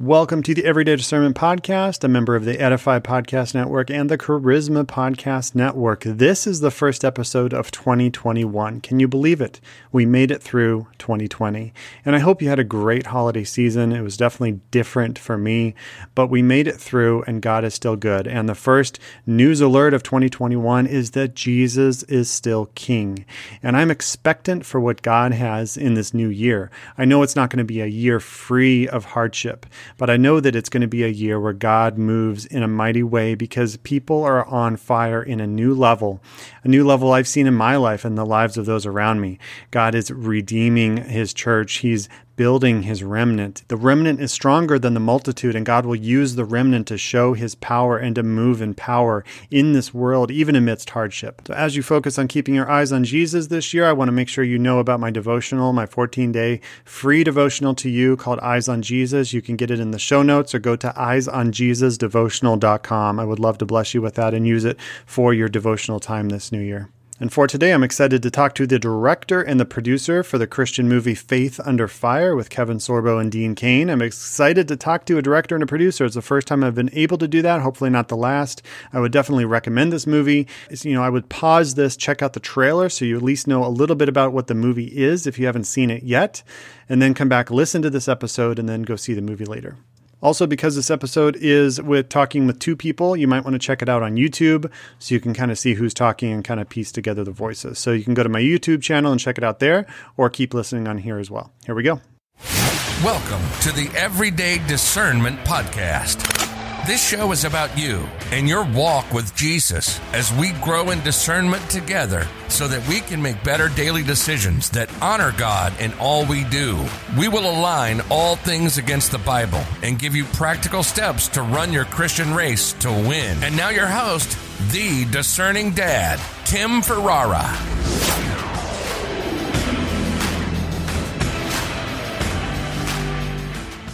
Welcome to the Everyday Discernment Podcast, a member of the Edify Podcast Network and the Charisma Podcast Network. This is the first episode of 2021. Can you believe it? We made it through 2020. And I hope you had a great holiday season. It was definitely different for me, but we made it through and God is still good. And the first news alert of 2021 is that Jesus is still King. And I'm expectant for what God has in this new year. I know it's not going to be a year free of hardship, but I know that it's going to be a year where God moves in a mighty way because people are on fire in a new level I've seen in my life and the lives of those around me. God is redeeming His church. He's building His remnant. The remnant is stronger than the multitude, and God will use the remnant to show His power and to move in power in this world, even amidst hardship. So as you focus on keeping your eyes on Jesus this year, I want to make sure you know about my devotional, my 14-day free devotional to you called Eyes on Jesus. You can get it in the show notes or go to eyesonjesusdevotional.com. I would love to bless you with that and use it for your devotional time this new year. And for today, I'm excited to talk to the director and the producer for the Christian movie Faith Under Fire with Kevin Sorbo and Dean Cain. I'm excited to talk to a director and a producer. It's the first time I've been able to do that, hopefully not the last. I would definitely recommend this movie. You know, I would pause this, check out the trailer so you at least know a little bit about what the movie is if you haven't seen it yet, and then come back, listen to this episode, and then go see the movie later. Also, because this episode is with talking with two people, you might want to check it out on YouTube so you can kind of see who's talking and kind of piece together the voices. So you can go to my YouTube channel and check it out there or keep listening on here as well. Here we go. Welcome to the Everyday Discernment Podcast. This show is about you and your walk with Jesus as we grow in discernment together so that we can make better daily decisions that honor God in all we do. We will align all things against the Bible and give you practical steps to run your Christian race to win. And now your host, the Discerning Dad, Tim Ferrara.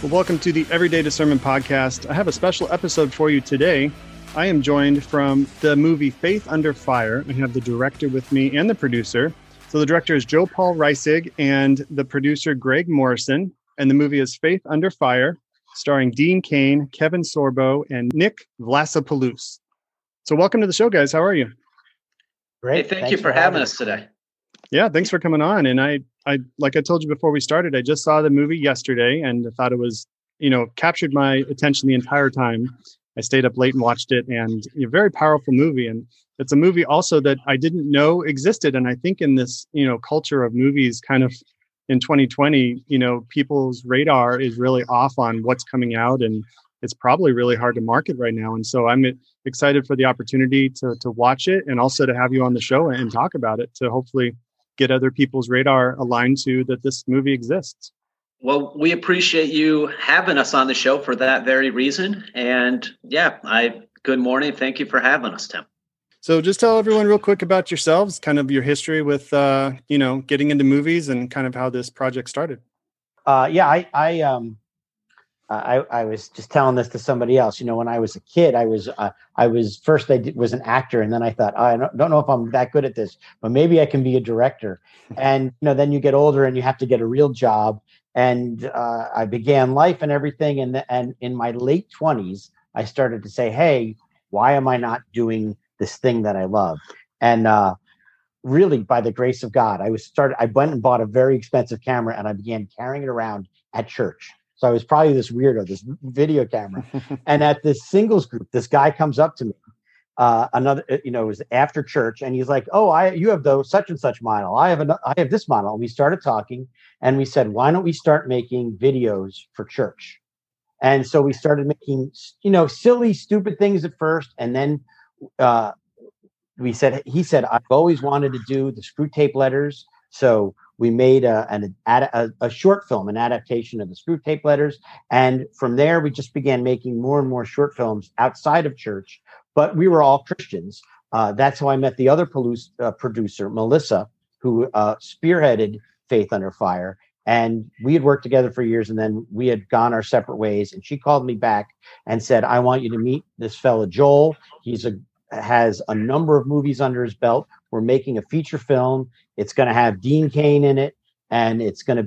Well, welcome to the Everyday Discernment Podcast. I have a special episode for you today. I am joined from the movie Faith Under Fire. I have the director with me and the producer. So the director is Joe Paul Reisig and the producer Greg Morrison. And the movie is Faith Under Fire, starring Dean Cain, Kevin Sorbo, and Nick Vlassopoulos. So welcome to the show, guys. How are you? Great. Thank you for having us today. Yeah, thanks for coming on. And I like I told you before we started, I just saw the movie yesterday and I thought it was, you know, captured my attention the entire time. I stayed up late and watched it, and a very powerful movie. And it's a movie also that I didn't know existed. And I think in this, you know, culture of movies kind of in 2020, you know, people's radar is really off on what's coming out, and it's probably really hard to market right now. And so I'm excited for the opportunity to watch it and also to have you on the show and talk about it to hopefully get other people's radar aligned to that this movie exists. Well, we appreciate you having us on the show for that very reason. And yeah, good morning. Thank you for having us, Tim. So just tell everyone real quick about yourselves, kind of your history with, you know, getting into movies and kind of how this project started. I was just telling this to somebody else. You know, when I was a kid, I was an actor, and then I thought, I don't know if I'm that good at this, but maybe I can be a director. And you know, then you get older and you have to get a real job. And I began life and everything. And in my late 20s, I started to say, hey, why am I not doing this thing that I love? And really, by the grace of God, I went and bought a very expensive camera, and I began carrying it around at church. So I was probably this weirdo, this video camera. And at this singles group, this guy comes up to me, it was after church. And he's like, oh, you have the such and such model. I have this model. And we started talking, and we said, why don't we start making videos for church? And so we started making, you know, silly, stupid things at first. And then he said, I've always wanted to do the Screwtape Letters. So we made a short film, an adaptation of the Screwtape Letters. And from there, we just began making more and more short films outside of church. But we were all Christians. That's how I met the other producer, Melissa, who spearheaded Faith Under Fire. And we had worked together for years, and then we had gone our separate ways. And she called me back and said, I want you to meet this fella, Joel. He has a number of movies under his belt. We're making a feature film. It's going to have Dean Cain in it. and it's going to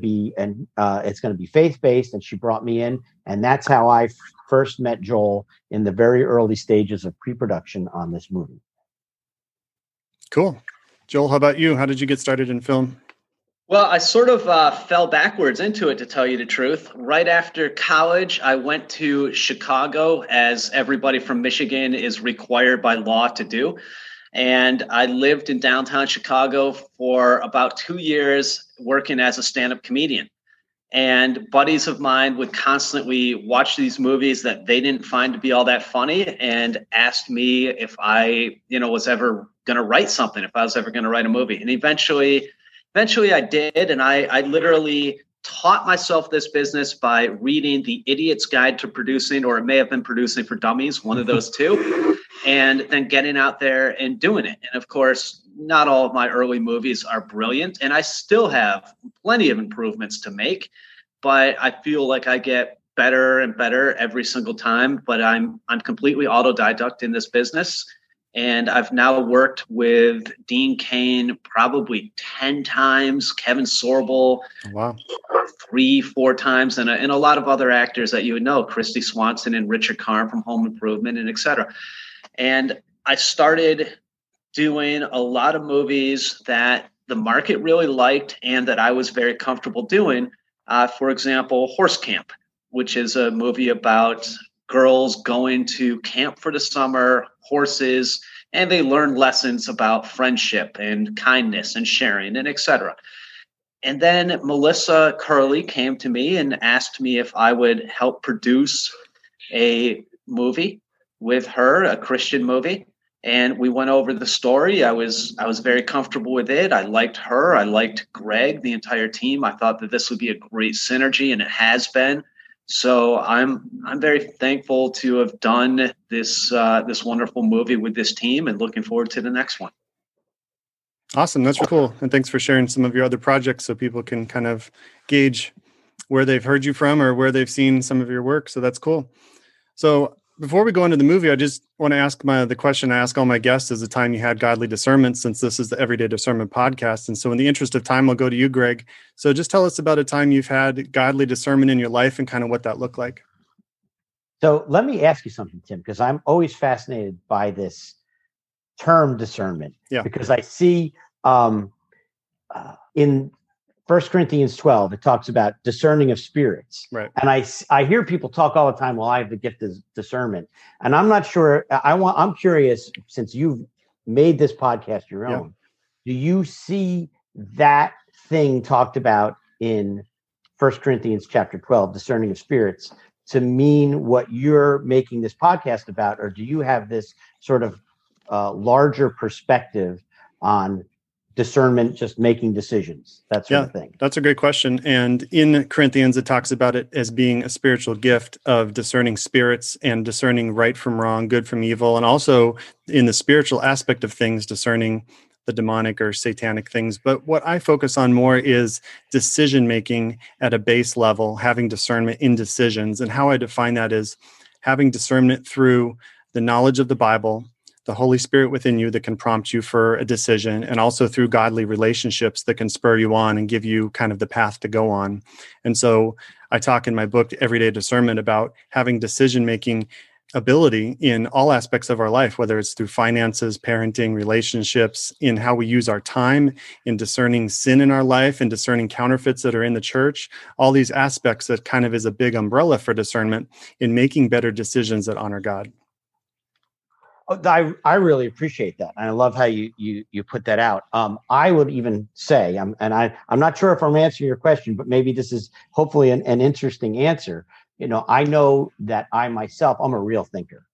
be faith-based. And she brought me in, and that's how I first met Joel in the very early stages of pre-production on this movie. Cool. Joel, how about you? How did you get started in film? Well, I sort of fell backwards into it, to tell you the truth. Right after college, I went to Chicago, as everybody from Michigan is required by law to do. And I lived in downtown Chicago for about 2 years, working as a stand-up comedian. And buddies of mine would constantly watch these movies that they didn't find to be all that funny, and asked me if I, was ever going to write something, if I was ever going to write a movie. And eventually I did. And I literally taught myself this business by reading The Idiot's Guide to Producing, or it may have been Producing for Dummies, one of those two, and then getting out there and doing it. And of course, not all of my early movies are brilliant, and I still have plenty of improvements to make, but I feel like I get better and better every single time. But I'm completely autodidact in this business, and I've now worked with Dean Cain probably 10 times, Kevin Sorbo, wow, 3-4 times, and a lot of other actors that you would know, Christy Swanson and Richard Karn from Home Improvement, and et cetera. And I started doing a lot of movies that the market really liked and that I was very comfortable doing. For example, Horse Camp, which is a movie about girls going to camp for the summer, horses, and they learn lessons about friendship and kindness and sharing and et cetera. And then Melissa Curley came to me and asked me if I would help produce a movie with her, a Christian movie. And we went over the story. I was very comfortable with it. I liked her. I liked Greg, the entire team. I thought that this would be a great synergy, and it has been. So I'm very thankful to have done this this wonderful movie with this team, and looking forward to the next one. Awesome. That's cool. And thanks for sharing some of your other projects, so people can kind of gauge where they've heard you from or where they've seen some of your work. So that's cool. So before we go into the movie, I just want to ask the question I ask all my guests is the time you had godly discernment, since this is the Everyday Discernment podcast. And so in the interest of time, I'll go to you, Greg. So just tell us about a time you've had godly discernment in your life and kind of what that looked like. So let me ask you something, Tim, because I'm always fascinated by this term discernment, because I see in 1 Corinthians 12, it talks about discerning of spirits. Right. And I hear people talk all the time, well, I have the gift of discernment. And I'm not sure, I'm curious, since you've made this podcast your own, do you see that thing talked about in 1 Corinthians chapter 12, discerning of spirits, to mean what you're making this podcast about? Or do you have this sort of larger perspective on discernment, just making decisions, that sort of thing? That's a great question. And in Corinthians, it talks about it as being a spiritual gift of discerning spirits and discerning right from wrong, good from evil. And also in the spiritual aspect of things, discerning the demonic or satanic things. But what I focus on more is decision-making at a base level, having discernment in decisions. And how I define that is having discernment through the knowledge of the Bible, the Holy Spirit within you that can prompt you for a decision, and also through godly relationships that can spur you on and give you kind of the path to go on. And so I talk in my book, Everyday Discernment, about having decision-making ability in all aspects of our life, whether it's through finances, parenting, relationships, in how we use our time, in discerning sin in our life, and discerning counterfeits that are in the church, all these aspects that kind of is a big umbrella for discernment in making better decisions that honor God. I really appreciate that. And I love how you put that out. I would even say, I'm not sure if I'm answering your question, but maybe this is hopefully an interesting answer. I know that I myself, I'm a real thinker.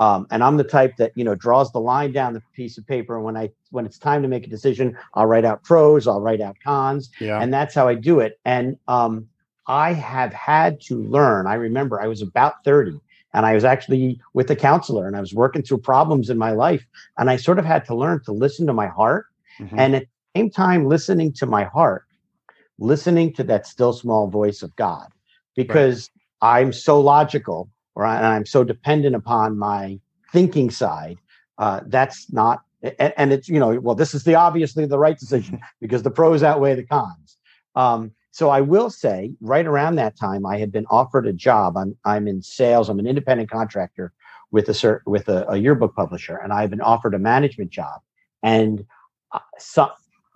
And I'm the type that, draws the line down the piece of paper. And when it's time to make a decision, I'll write out pros, I'll write out cons. Yeah. And that's how I do it. And I have had to learn. I remember I was about 30. And I was actually with a counselor, and I was working through problems in my life. And I sort of had to learn to listen to my heart. Mm-hmm. And at the same time, listening to my heart, listening to that still small voice of God, because I'm so logical, and I'm so dependent upon my thinking side. That's not, and it's, well, this is the obviously the right decision because the pros outweigh the cons. So I will say, right around that time, I had been offered a job. I'm in sales. I'm an independent contractor with a yearbook publisher, and I've been offered a management job. And so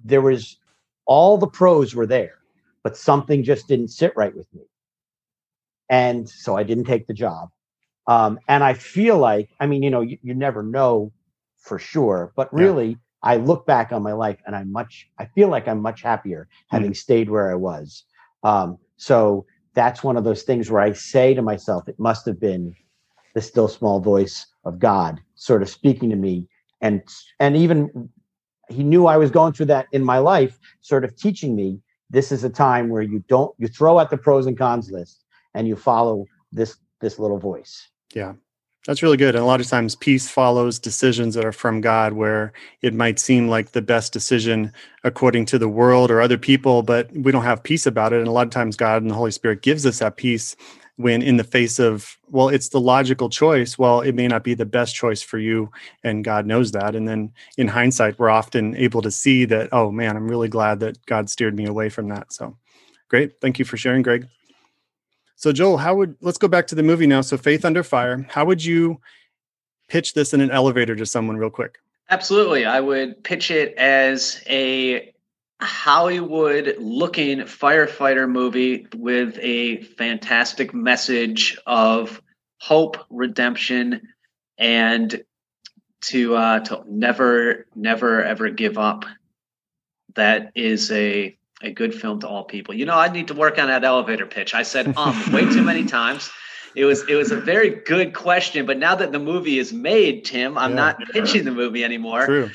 there was, all the pros were there, but something just didn't sit right with me. And so I didn't take the job. And I feel like, I mean, you know, you never know for sure, but really, yeah. I look back on my life and I feel like I'm much happier having stayed where I was. So that's one of those things where I say to myself, it must have been the still small voice of God sort of speaking to me. And even he knew I was going through that in my life, sort of teaching me, this is a time where you throw out the pros and cons list and you follow this little voice. Yeah. That's really good. And a lot of times peace follows decisions that are from God, where it might seem like the best decision according to the world or other people, but we don't have peace about it. And a lot of times God and the Holy Spirit gives us that peace when in the face of, well, it's the logical choice. Well, it may not be the best choice for you, and God knows that. And then in hindsight, we're often able to see that, oh man, I'm really glad that God steered me away from that. So great. Thank you for sharing, Greg. So Joel, let's go back to the movie now. So Faith Under Fire, how would you pitch this in an elevator to someone real quick? Absolutely. I would pitch it as a Hollywood looking firefighter movie with a fantastic message of hope, redemption, and to never, never, ever give up. That is a good film to all people. You know, I need to work on that elevator pitch. I said, way too many times. It was a very good question, but now that the movie is made, Tim, I'm not pitching the movie anymore. True.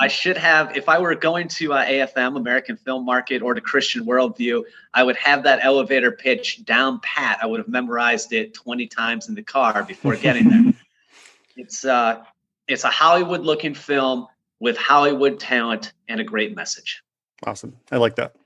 I should have, if I were going to AFM, American Film Market, or the Christian Worldview, I would have that elevator pitch down pat. I would have memorized it 20 times in the car before getting there. It's a Hollywood looking film with Hollywood talent and a great message. Awesome. I like that.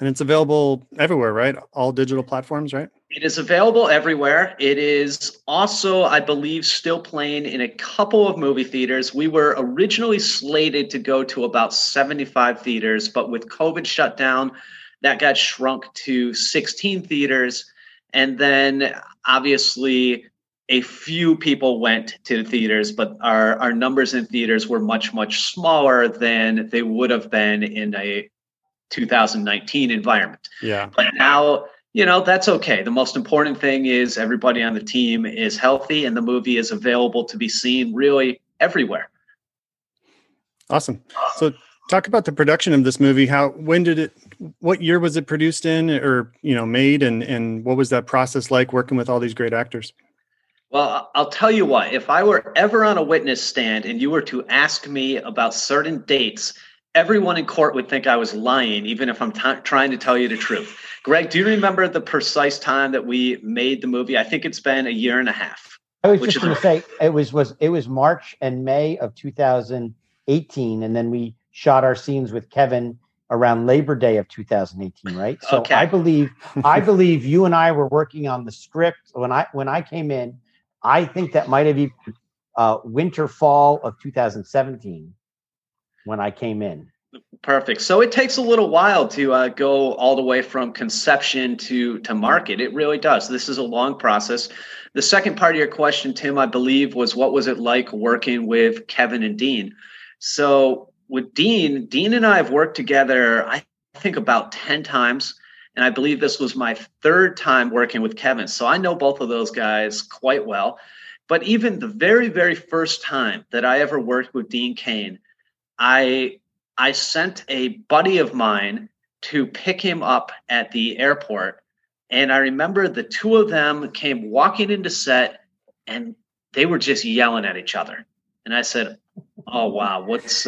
And it's available everywhere, right? All digital platforms, right? It is available everywhere. It is also, I believe, still playing in a couple of movie theaters. We were originally slated to go to about 75 theaters, but with COVID shutdown, that got shrunk to 16 theaters. And then obviously a few people went to the theaters, but our numbers in theaters were much, much smaller than they would have been in a 2019 environment. Yeah. But now, you know, that's okay. The most important thing is everybody on the team is healthy, and the movie is available to be seen really everywhere. Awesome. So talk about the production of this movie. What year was it produced in, or, you know, made, and what was that process like working with all these great actors? Well, I'll tell you what, if I were ever on a witness stand and you were to ask me about certain dates, everyone in court would think I was lying, even if I'm trying to tell you the truth. Greg, do you remember the precise time that we made the movie? I think it's been a year and a half. I was just going to say it was March and May of 2018, and then we shot our scenes with Kevin around Labor Day of 2018, right? So okay. I believe you and I were working on the script when I came in. I think that might have even winter, fall of 2017 when I came in. Perfect. So it takes a little while to go all the way from conception to market. It really does. This is a long process. The second part of your question, Tim, I believe, was what was it like working with Kevin and Dean? So with Dean and I have worked together, I think, about 10 times. And I believe this was my third time working with Kevin. So I know both of those guys quite well. But even the very, very first time that I ever worked with Dean Cain, I sent a buddy of mine to pick him up at the airport. And I remember the two of them came walking into set and they were just yelling at each other. And I said, oh, wow, what's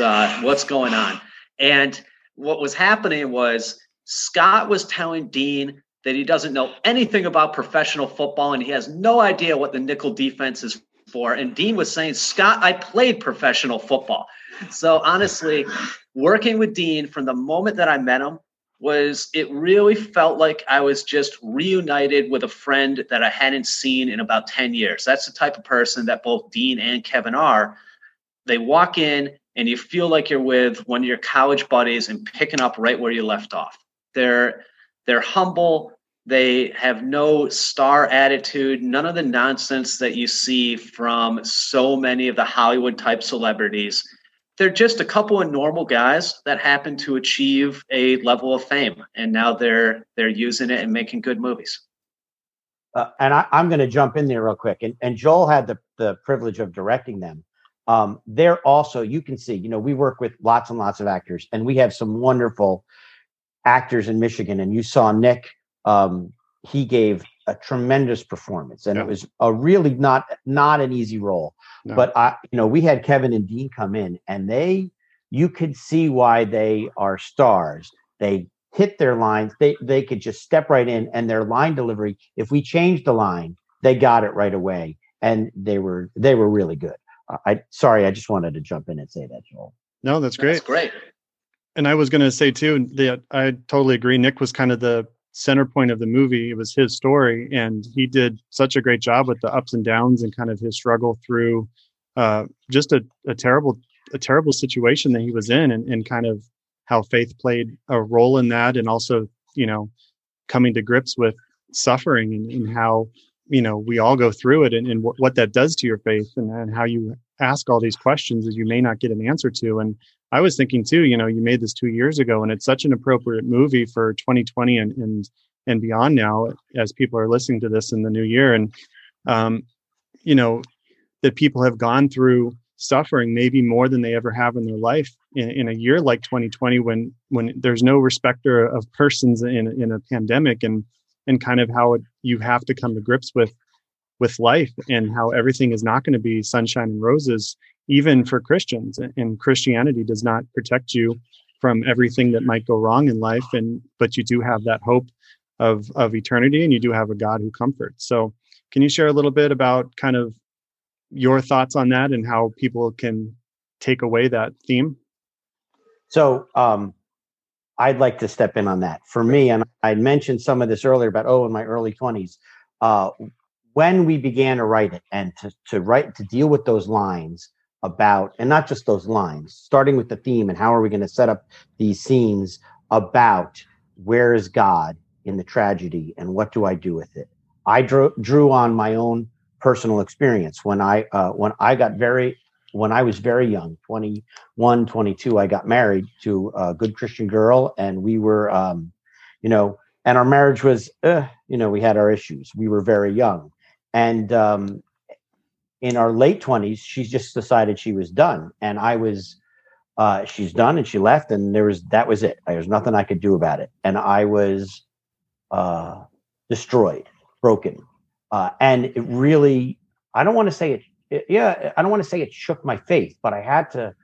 going on? And what was happening was, Scott was telling Dean that he doesn't know anything about professional football and he has no idea what the nickel defense is for. And Dean was saying, Scott, I played professional football. So honestly, working with Dean from the moment that I met him it really felt like I was just reunited with a friend that I hadn't seen in about 10 years. That's the type of person that both Dean and Kevin are. They walk in and you feel like you're with one of your college buddies and picking up right where you left off. They're humble. They have no star attitude, none of the nonsense that you see from so many of the Hollywood type celebrities. They're just a couple of normal guys that happen to achieve a level of fame, and now they're using it and making good movies. And I'm going to jump in there real quick. And Joel had the privilege of directing them. They're also, you can see, you know, we work with lots and lots of actors, and we have some wonderful actors in Michigan. And you saw Nick, he gave a tremendous performance, and yeah. It was a really not an easy role. No. But we had Kevin and Dean come in, and you could see why they are stars. They hit their lines. They could just step right in, and their line delivery, if we changed the line, they got it right away, and they were really good. I just wanted to jump in and say that, Joel. No, that's great. That's great. And I was going to say too that I totally agree. Nick was kind of the center point of the movie. It was his story, and he did such a great job with the ups and downs and kind of his struggle through just a terrible situation that he was in, and kind of how faith played a role in that, and also, you know, coming to grips with suffering and how, you know, we all go through it, and what that does to your faith, and how you ask all these questions that you may not get an answer to. And I was thinking too, you know, you made this 2 years ago, and it's such an appropriate movie for 2020 and beyond now, as people are listening to this in the new year. And, you know, that people have gone through suffering maybe more than they ever have in their life in a year like 2020, when there's no respecter of persons in a pandemic, and kind of how you have to come to grips with life, and how everything is not going to be sunshine and roses, even for Christians. And Christianity does not protect you from everything that might go wrong in life. But you do have that hope of eternity, and you do have a God who comforts. So can you share a little bit about kind of your thoughts on that, and how people can take away that theme? So I'd like to step in on that. For me, and I mentioned some of this earlier about, in my early 20s, when we began to write it, and to deal with those lines about, and not just those lines, starting with the theme and how are we going to set up these scenes about where is God in the tragedy and what do I do with it? I drew on my own personal experience. When I was very young, 21, 22, I got married to a good Christian girl, and we were, and our marriage was, we had our issues. We were very young. And in our late 20s, she just decided she was done. And she's done, and she left, and that was it. There was nothing I could do about it. And I was destroyed, broken. And it really, I don't want to say it shook my faith, but I had to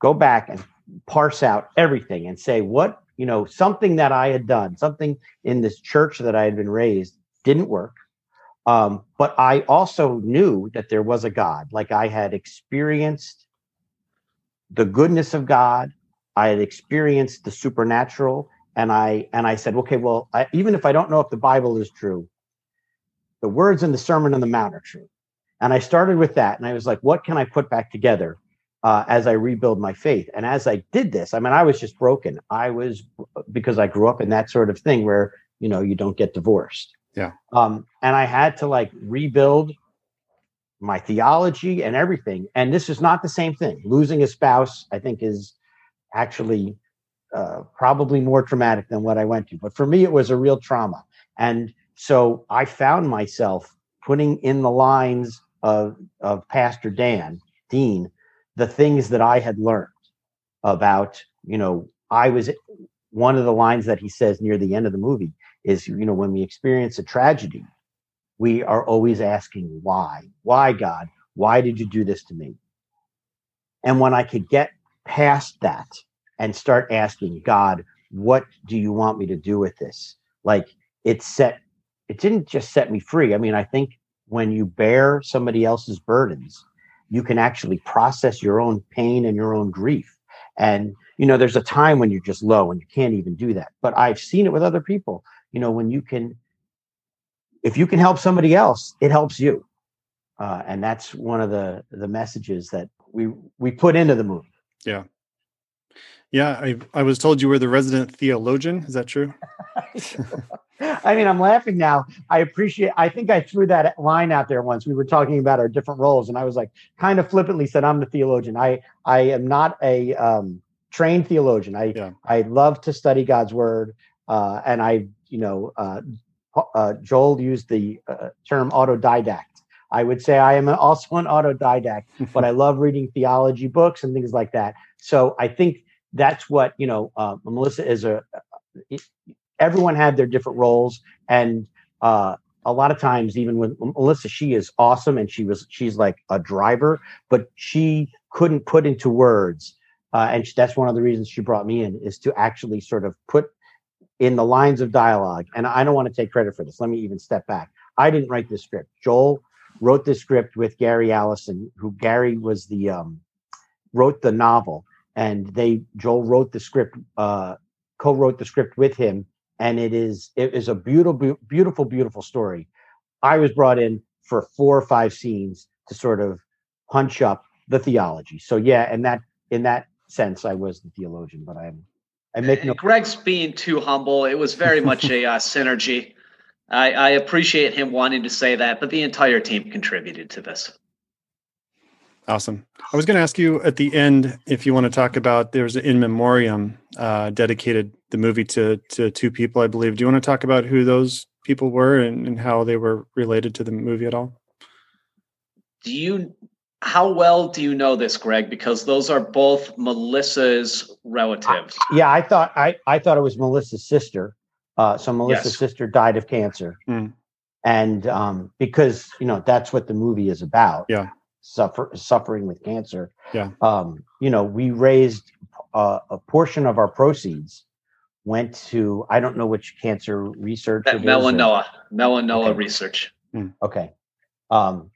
go back and parse out everything and say, what, something that I had done, something in this church that I had been raised didn't work. But I also knew that there was a God. Like, I had experienced the goodness of God. I had experienced the supernatural. And I said, okay, well, even if I don't know if the Bible is true, the words in the Sermon on the Mount are true. And I started with that, and I was like, what can I put back together as I rebuild my faith? And as I did this, I mean, I was just broken. Because I grew up in that sort of thing where, you don't get divorced. Yeah. And I had to rebuild my theology and everything. And this is not the same thing. Losing a spouse, I think, is actually probably more traumatic than what I went to. But for me, it was a real trauma. And so I found myself putting in the lines of Pastor Dean, the things that I had learned about, I was, one of the lines that he says near the end of the movie is, when we experience a tragedy, we are always asking why God, why did you do this to me? And when I could get past that and start asking God, what do you want me to do with this? It didn't just set me free. I mean, I think when you bear somebody else's burdens, you can actually process your own pain and your own grief. And, there's a time when you're just low and you can't even do that. But I've seen it with other people. When you can, if you can help somebody else, it helps you. And that's one of the messages that we put into the movie. Yeah. Yeah, I was told you were the resident theologian. Is that true? I mean, I'm laughing now. I think I threw that line out there once. We were talking about our different roles, and I was like, kind of flippantly said, I'm the theologian. I am not a trained theologian. I love to study God's word. And I, Joel used the term autodidact. I would say I am also an autodidact, but I love reading theology books and things like that. So I think that's what, Melissa is everyone had their different roles. And a lot of times, even with Melissa, she is awesome. And she's like a driver, but she couldn't put into words. And that's one of the reasons she brought me in, is to actually sort of put in the lines of dialogue. And I don't want to take credit for this. Let me even step back. I didn't write this script. Joel wrote this script with Gary Allison, who Gary was the wrote the novel. And Joel wrote the script, co-wrote the script with him, and it is a beautiful story. I was brought in for 4 or 5 scenes to sort of punch up the theology. So yeah, and that in that sense, I was the theologian, but I'm making. Greg's being too humble. It was very much a synergy. I appreciate him wanting to say that, but the entire team contributed to this. Awesome. I was going to ask you at the end if you want to talk about, there's an in memoriam dedicated the movie to 2 people, I believe. Do you want to talk about who those people were and how they were related to the movie at all? How well do you know this, Greg? Because those are both Melissa's relatives. I thought it was Melissa's sister. So Melissa's sister died of cancer, and because that's what the movie is about. Yeah. Suffering with cancer. Yeah. We raised a portion of our proceeds went to, I don't know which cancer research. That Melanoa research. Mm. Okay. Do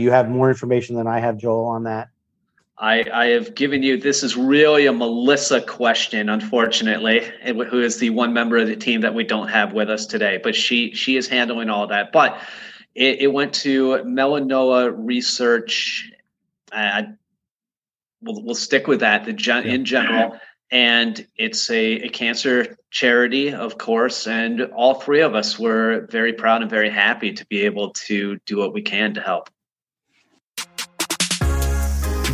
you have more information than I have, Joel, on that? I have given you, this is really a Melissa question, unfortunately, who is the one member of the team that we don't have with us today, but she is handling all that. But it went to Melanoa research. We'll stick with that in general. And it's a cancer charity, of course. And all 3 of us were very proud and very happy to be able to do what we can to help.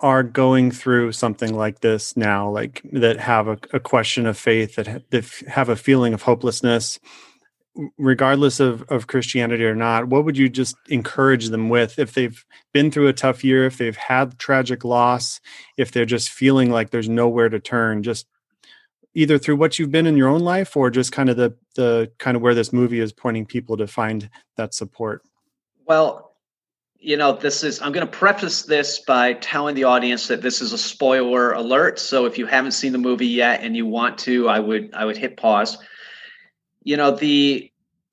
are going through something like this now, like that have a question of faith, that have a feeling of hopelessness, regardless of Christianity or not? What would you just encourage them with if they've been through a tough year, if they've had tragic loss, if they're just feeling like there's nowhere to turn, just either through what you've been in your own life or just kind of the kind of where this movie is pointing people to find that support? Well, I'm going to preface this by telling the audience that this is a spoiler alert. So if you haven't seen the movie yet and you want to, I would hit pause.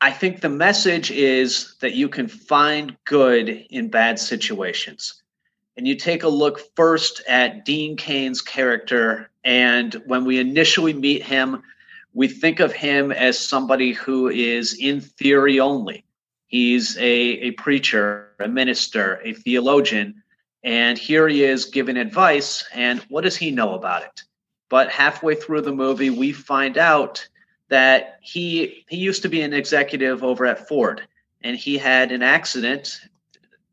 I think the message is that you can find good in bad situations. And you take a look first at Dean Cain's character. And when we initially meet him, we think of him as somebody who is in theory only. He's a preacher, a minister, a theologian. And here he is giving advice. And what does he know about it? But halfway through the movie, we find out that he used to be an executive over at Ford, and he had an accident.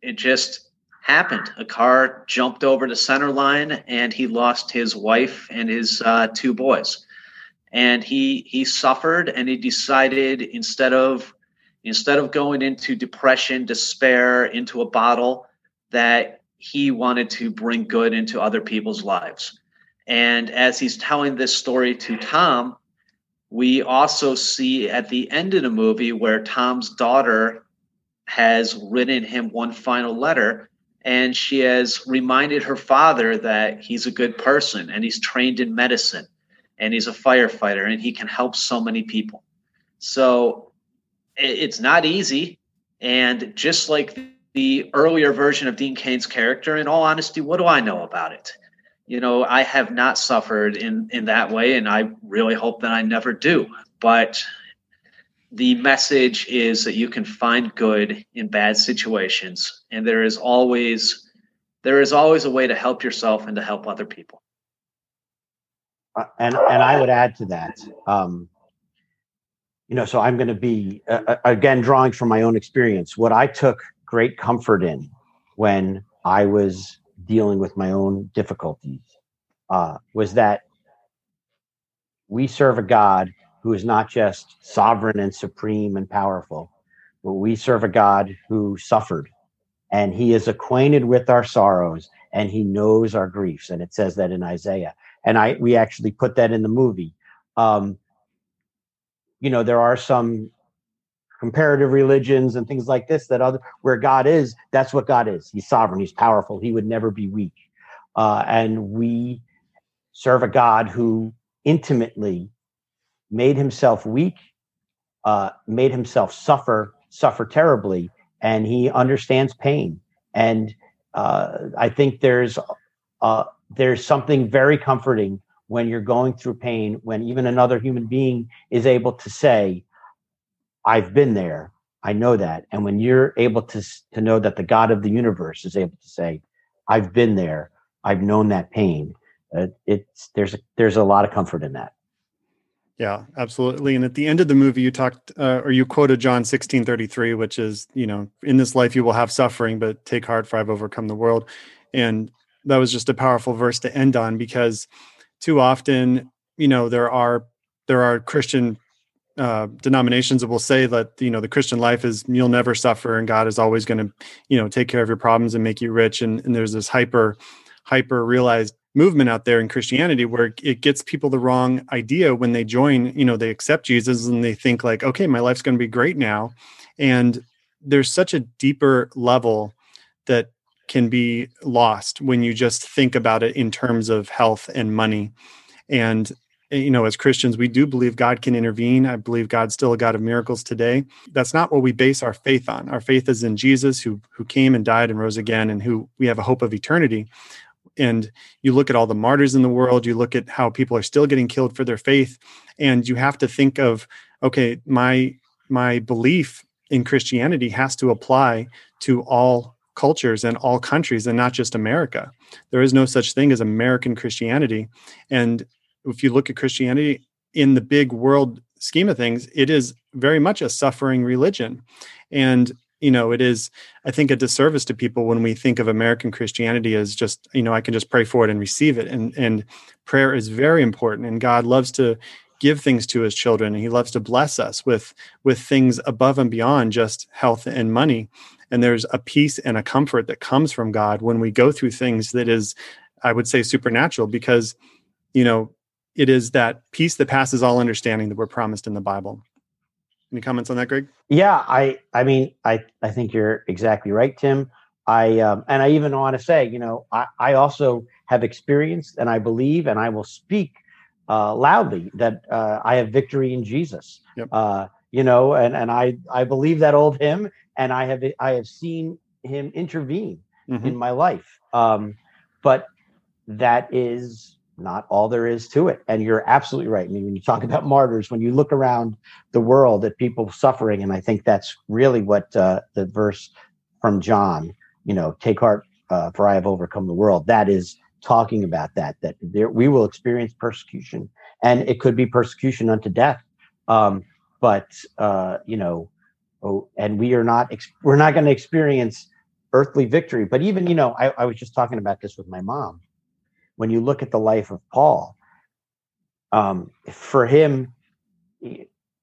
It just happened. A car jumped over the center line, and he lost his wife and his 2 boys. And he suffered, and he decided instead of going into depression, despair, into a bottle, that he wanted to bring good into other people's lives. And as he's telling this story to Tom, we also see at the end of the movie where Tom's daughter has written him one final letter, and she has reminded her father that he's a good person and he's trained in medicine and he's a firefighter, and he can help so many people. So it's not easy. And just like the earlier version of Dean Cain's character, in all honesty, what do I know about it? You know, I have not suffered in that way, and I really hope that I never do. But the message is that you can find good in bad situations, and there is always a way to help yourself and to help other people. And I would add to that, so I'm going to be, again, drawing from my own experience, what I took great comfort in when I was dealing with my own difficulties was that we serve a God who is not just sovereign and supreme and powerful, but we serve a God who suffered, and he is acquainted with our sorrows, and he knows our griefs. And it says that in Isaiah. And we actually put that in the movie. There are some comparative religions and things like this where God is, that's what God is. He's sovereign. He's powerful. He would never be weak. And we serve a God who intimately made himself weak, made himself suffer terribly, and he understands pain. And I think there's something very comforting when you're going through pain, when even another human being is able to say, I've been there, I know that. And when you're able to know that the God of the universe is able to say, I've been there, I've known that pain, there's a lot of comfort in that. Yeah, absolutely. And at the end of the movie, you talked or you quoted John 16:33, which is, in this life you will have suffering, but take heart, for I've overcome the world. And that was just a powerful verse to end on, because too often, there are Christian denominations that will say that, the Christian life is you'll never suffer and God is always going to, take care of your problems and make you rich. And there's this hyper realized movement out there in Christianity where it gets people the wrong idea when they join, they accept Jesus and they think like, okay, my life's going to be great now. And there's such a deeper level that can be lost when you just think about it in terms of health and money. And, as Christians, we do believe God can intervene. I believe God's still a God of miracles today. That's not what we base our faith on. Our faith is in Jesus who came and died and rose again, and who we have a hope of eternity. And you look at all the martyrs in the world, you look at how people are still getting killed for their faith. And you have to think of, okay, my belief in Christianity has to apply to all cultures and all countries and not just America. There is no such thing as American Christianity. And if you look at Christianity in the big world scheme of things, it is very much a suffering religion. And it is, I think, a disservice to people when we think of American Christianity as just, I can just pray for it and receive it. And prayer is very important. And God loves to give things to his children. And he loves to bless us with things above and beyond just health and money. And there's a peace and a comfort that comes from God when we go through things that is, I would say, supernatural, because, it is that peace that passes all understanding that we're promised in the Bible. Any comments on that, Greg? Yeah, I think you're exactly right, Tim. And I even want to say, I also have experienced, and I believe, and I will speak loudly that I have victory in Jesus. Yep. And I believe that old hymn, and I have seen him intervene in my life. But that is not all there is to it. And you're absolutely right. I mean, when you talk about martyrs, when you look around the world at people suffering, and I think that's really what the verse from John, take heart, for I have overcome the world. That is talking about that there, we will experience persecution, and it could be persecution unto death. And we're not going to experience earthly victory. But even, I was just talking about this with my mom. When you look at the life of Paul, for him to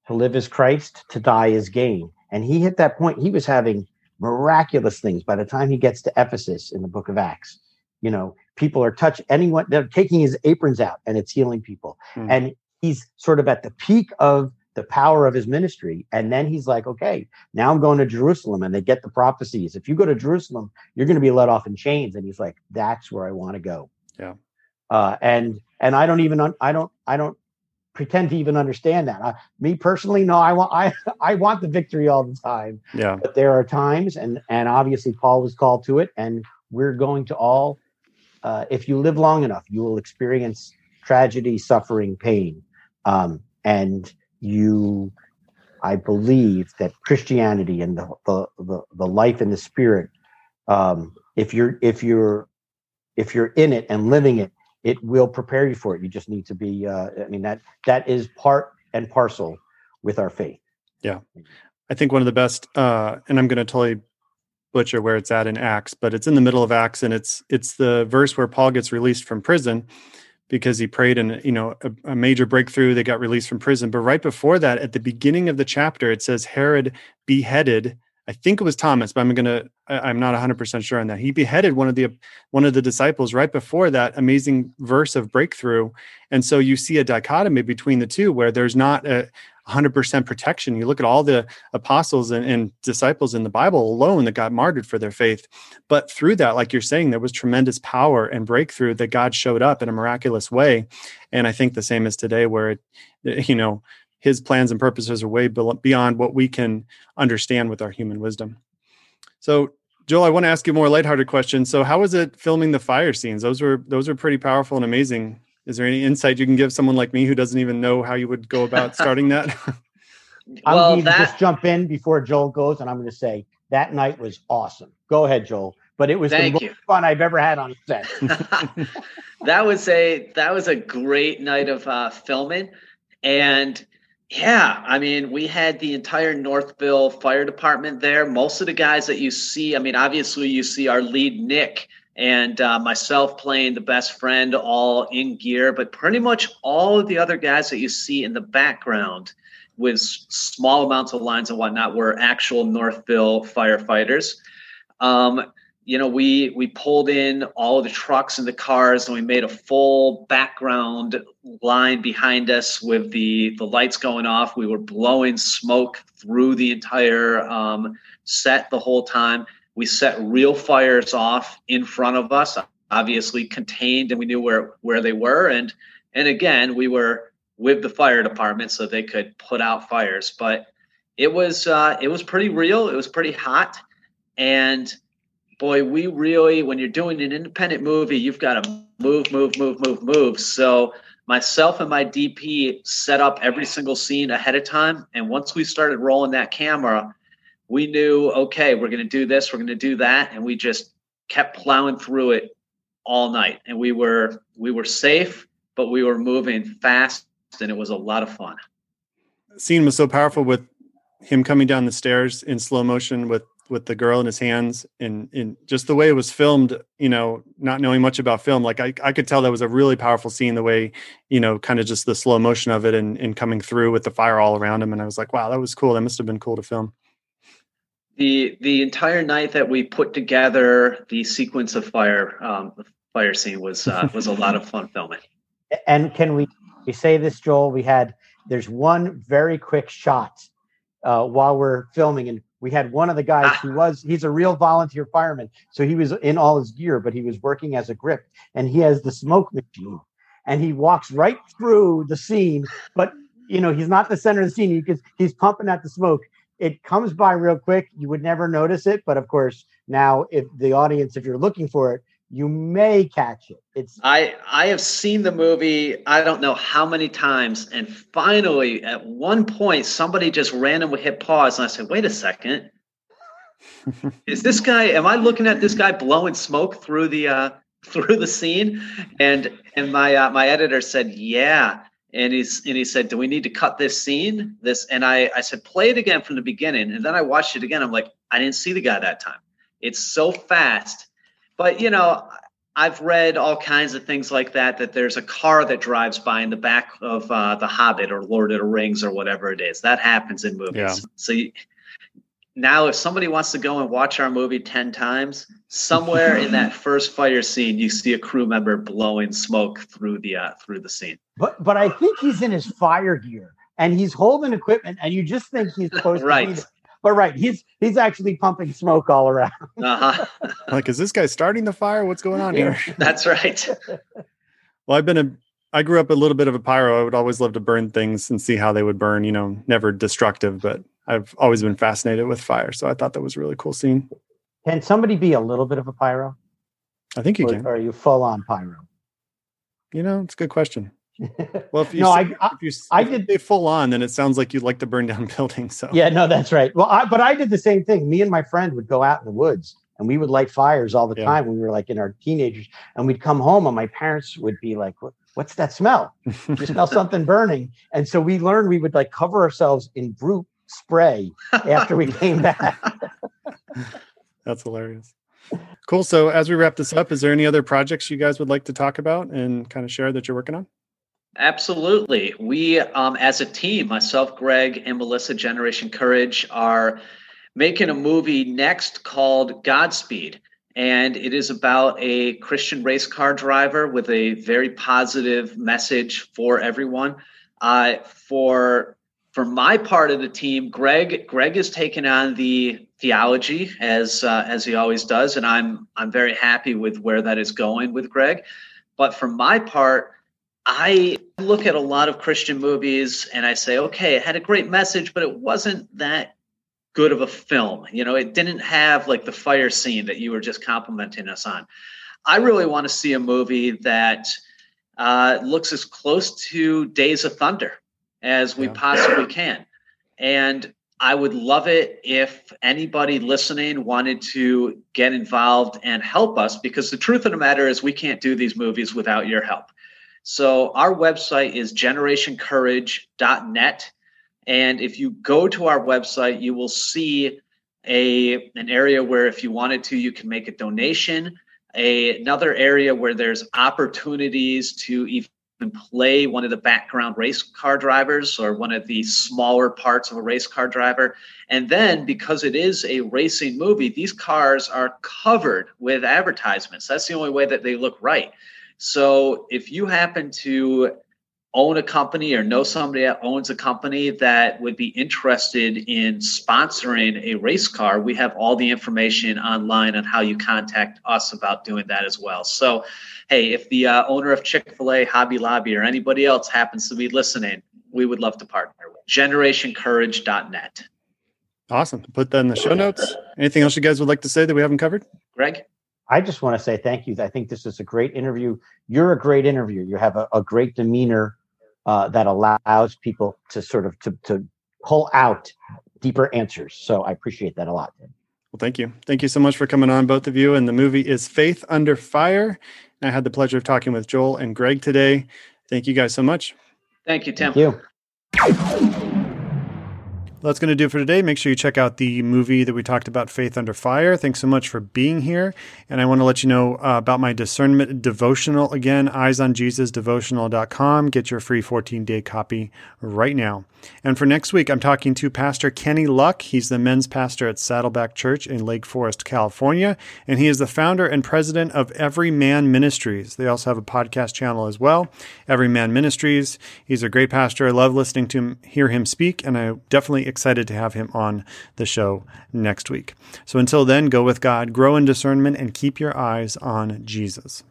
live is Christ, to die is gain. And he hit that point. He was having miraculous things. By the time he gets to Ephesus in the book of Acts, people are touching anyone. They're taking his aprons out, and it's healing people. Mm. And he's sort of at the peak of the power of his ministry. And then he's like, okay, now I'm going to Jerusalem. And they get the prophecies. If you go to Jerusalem, you're going to be let off in chains. And he's like, that's where I want to go. Yeah. And I don't pretend to even understand that. Me personally, no, I want the victory all the time. Yeah. But there are times, and obviously Paul was called to it, and we're going to all, if you live long enough, you will experience tragedy, suffering, pain. And you, I believe that Christianity and the life in the Spirit, if you're in it and living it, it will prepare you for it. You just need to be, that is part and parcel with our faith. Yeah. I think one of the best, and I'm going to totally butcher where it's at in Acts, but it's in the middle of Acts, and it's the verse where Paul gets released from prison because he prayed and, a major breakthrough. They got released from prison. But right before that, at the beginning of the chapter, it says Herod beheaded, I think it was Thomas, but I'm not 100% sure on that. He beheaded one of the disciples right before that amazing verse of breakthrough. And so you see a dichotomy between the two where there's not a 100% protection. You look at all the apostles and disciples in the Bible alone that got martyred for their faith. But through that, like you're saying, there was tremendous power and breakthrough that God showed up in a miraculous way. And I think the same is today where, his plans and purposes are way beyond what we can understand with our human wisdom. So, Joel, I want to ask you a more lighthearted question. So, how was it filming the fire scenes? Those were pretty powerful and amazing. Is there any insight you can give someone like me who doesn't even know how you would go about starting that? I'm going to just jump in before Joel goes, and I'm going to say that night was awesome. Go ahead, Joel. But it was the most fun I've ever had on set. that was a great night of filming, and. Yeah, we had the entire Northville Fire Department there. Most of the guys that you see, obviously you see our lead Nick and myself playing the best friend all in gear, but pretty much all of the other guys that you see in the background with small amounts of lines and whatnot were actual Northville firefighters. We pulled in all of the trucks and the cars, and we made a full background line behind us with the lights going off. We were blowing smoke through the entire set the whole time. We set real fires off in front of us, obviously contained, and we knew where they were. And again, we were with the fire department so they could put out fires. But it was pretty real. It was pretty hot. And boy, we really, when you're doing an independent movie, you've got to move. So myself and my DP set up every single scene ahead of time. And once we started rolling that camera, we knew, okay, we're going to do this, we're going to do that. And we just kept plowing through it all night. And we were safe, but we were moving fast, and it was a lot of fun. The scene was so powerful with him coming down the stairs in slow motion with the girl in his hands, and just the way it was filmed, not knowing much about film, like I could tell that was a really powerful scene, the way, kind of just the slow motion of it and coming through with the fire all around him. And I was like, wow, that was cool. That must've been cool to film. The entire night that we put together the sequence of fire, the fire scene was a lot of fun filming. And can we say this, Joel, there's one very quick shot while we're filming, and we had one of the guys he's a real volunteer fireman. So he was in all his gear, but he was working as a grip, and he has the smoke machine, and he walks right through the scene, but he's not the center of the scene because he's pumping out the smoke. It comes by real quick. You would never notice it. But of course now if the audience, if you're looking for it, you may catch it. I have seen the movie, I don't know how many times. And finally, at one point, somebody just randomly hit pause. And I said, wait a second. Is this guy, am I looking at this guy blowing smoke through the scene? And my editor said, yeah. And he said, do we need to cut this scene? And I said, play it again from the beginning. And then I watched it again. I'm like, I didn't see the guy that time. It's so fast. But, I've read all kinds of things like that, that there's a car that drives by in the back of The Hobbit or Lord of the Rings or whatever it is. That happens in movies. Yeah. So now if somebody wants to go and watch our movie 10 times, somewhere in that first fire scene, you see a crew member blowing smoke through the scene. But I think he's in his fire gear and he's holding equipment, and you just think he's supposed to be there. But right, he's actually pumping smoke all around. Uh-huh. Like, is this guy starting the fire? What's going on here? That's right. Well, I've been a I grew up a little bit of a pyro. I would always love to burn things and see how they would burn, you know, never destructive, but I've always been fascinated with fire. So I thought that was a really cool scene. Can somebody be a little bit of a pyro? I think you can. Or are you full on pyro? You know, it's a good question. Well, if you if you did full on, then it sounds like you'd like to burn down buildings. So yeah, no, that's right. Well, but I did the same thing. Me and my friend would go out in the woods and we would light fires all the time when we were like in our teenagers, and we'd come home and my parents would be like, what's that smell? You smell something burning. And so we learned we would like cover ourselves in brute spray after we came back. That's hilarious. Cool. So as we wrap this up, is there any other projects you guys would like to talk about and kind of share that you're working on? Absolutely. We, as a team, myself, Greg, and Melissa, Generation Courage, are making a movie next called Godspeed. And it is about a Christian race car driver with a very positive message for everyone. For my part of the team, Greg is taking on the theology as he always does. And I'm very happy with where that is going with Greg. But for my part, I look at a lot of Christian movies and I say, okay, it had a great message, but it wasn't that good of a film. You know, it didn't have like the fire scene that you were just complimenting us on. I really want to see a movie that looks as close to Days of Thunder as we possibly can. And I would love it if anybody listening wanted to get involved and help us, because the truth of the matter is we can't do these movies without your help. So our website is generationcourage.net. And if you go to our website, you will see an area where if you wanted to, you can make a donation, another area where there's opportunities to even play one of the background race car drivers or one of the smaller parts of a race car driver. And then because it is a racing movie, these cars are covered with advertisements. That's the only way that they look right. So if you happen to own a company or know somebody that owns a company that would be interested in sponsoring a race car, we have all the information online on how you contact us about doing that as well. So, hey, if the owner of Chick-fil-A, Hobby Lobby, or anybody else happens to be listening, we would love to partner with generationcourage.net. Awesome. Put that in the show notes. Anything else you guys would like to say that we haven't covered? Greg? I just want to say thank you. I think this is a great interview. You're a great interviewer. You have a great demeanor that allows people to sort of to pull out deeper answers. So I appreciate that a lot. Well, thank you. Thank you so much for coming on, both of you. And the movie is Faith Under Fire. And I had the pleasure of talking with Joel and Greg today. Thank you guys so much. Thank you, Tim. Thank you. Well, that's going to do it for today. Make sure you check out the movie that we talked about, Faith Under Fire. Thanks so much for being here. And I want to let you know about my discernment devotional. Again, eyesonjesusdevotional.com. Get your free 14-day copy right now. And for next week, I'm talking to Pastor Kenny Luck. He's the men's pastor at Saddleback Church in Lake Forest, California. And he is the founder and president of Everyman Ministries. They also have a podcast channel as well, Everyman Ministries. He's a great pastor. I love listening to him, hear him speak, and I definitely excited to have him on the show next week. So until then, go with God, grow in discernment, and keep your eyes on Jesus.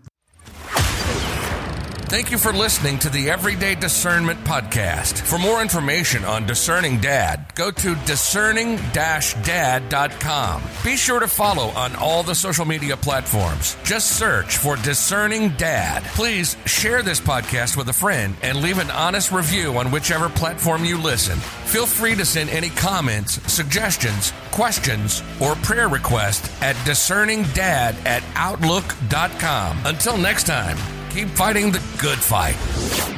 Thank you for listening to the Everyday Discernment Podcast. For more information on Discerning Dad, go to discerning-dad.com. Be sure to follow on all the social media platforms. Just search for Discerning Dad. Please share this podcast with a friend and leave an honest review on whichever platform you listen. Feel free to send any comments, suggestions, questions, or prayer requests at discerningdad@outlook.com. Until next time, keep fighting the good fight.